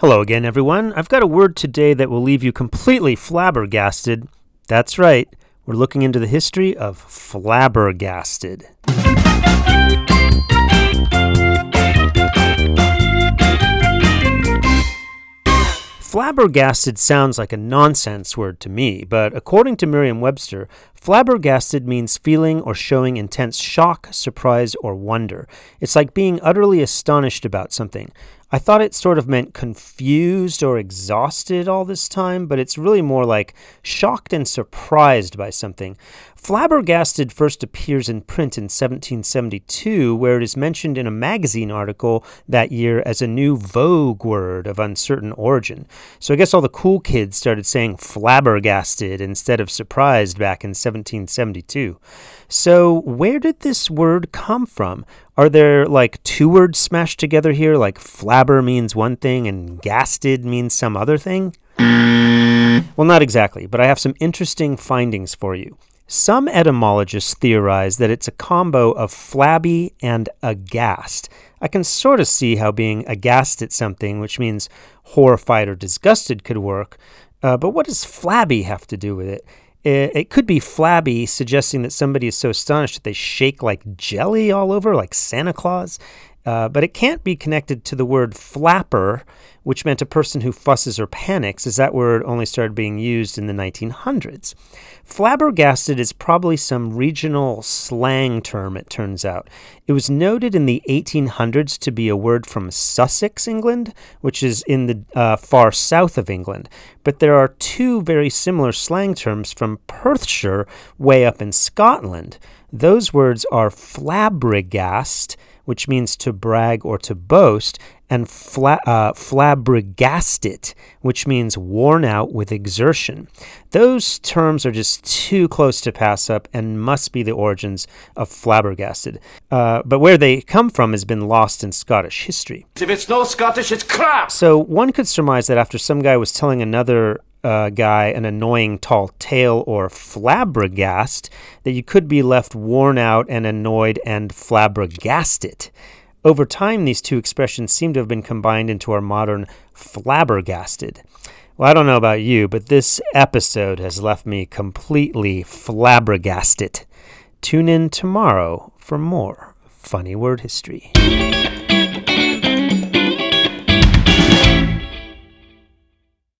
Hello again, everyone. I've got a word today that will leave you completely flabbergasted. That's right. We're looking into the history of flabbergasted. Flabbergasted sounds like a nonsense word to me, but according to Merriam-Webster, flabbergasted means feeling or showing intense shock, surprise, or wonder. It's like being utterly astonished about something. I thought it sort of meant confused or exhausted all this time, but it's really more like shocked and surprised by something. Flabbergasted first appears in print in 1772, where it is mentioned in a magazine article that year as a new vogue word of uncertain origin. So I guess all the cool kids started saying flabbergasted instead of surprised back in 1772. So where did this word come from? Are there like two words smashed together here, like flabber means one thing and gasted means some other thing? Well, not exactly, but I have some interesting findings for you. Some etymologists theorize that it's a combo of flabby and aghast. I can sort of see how being aghast at something, which means horrified or disgusted, could work, but what does flabby have to do with it? It could be flabby, suggesting that somebody is so astonished that they shake like jelly all over, like Santa Claus. But it can't be connected to the word flapper, which meant a person who fusses or panics, as that word only started being used in the 1900s. Flabbergasted is probably some regional slang term, it turns out. It was noted in the 1800s to be a word from Sussex, England, which is in the far south of England. But there are two very similar slang terms from Perthshire, way up in Scotland. Those words are flabbergast, which means to brag or to boast, and flabbergasted, which means worn out with exertion. Those terms are just too close to pass up and must be the origins of flabbergasted. But where they come from has been lost in Scottish history. If it's no Scottish, it's crap! So one could surmise that after some guy was telling another guy an annoying tall tale or flabbergast, that you could be left worn out and annoyed and flabbergasted. Over time, these two expressions seem to have been combined into our modern flabbergasted. Well, I don't know about you, but this episode has left me completely flabbergasted. Tune in tomorrow for more funny word history.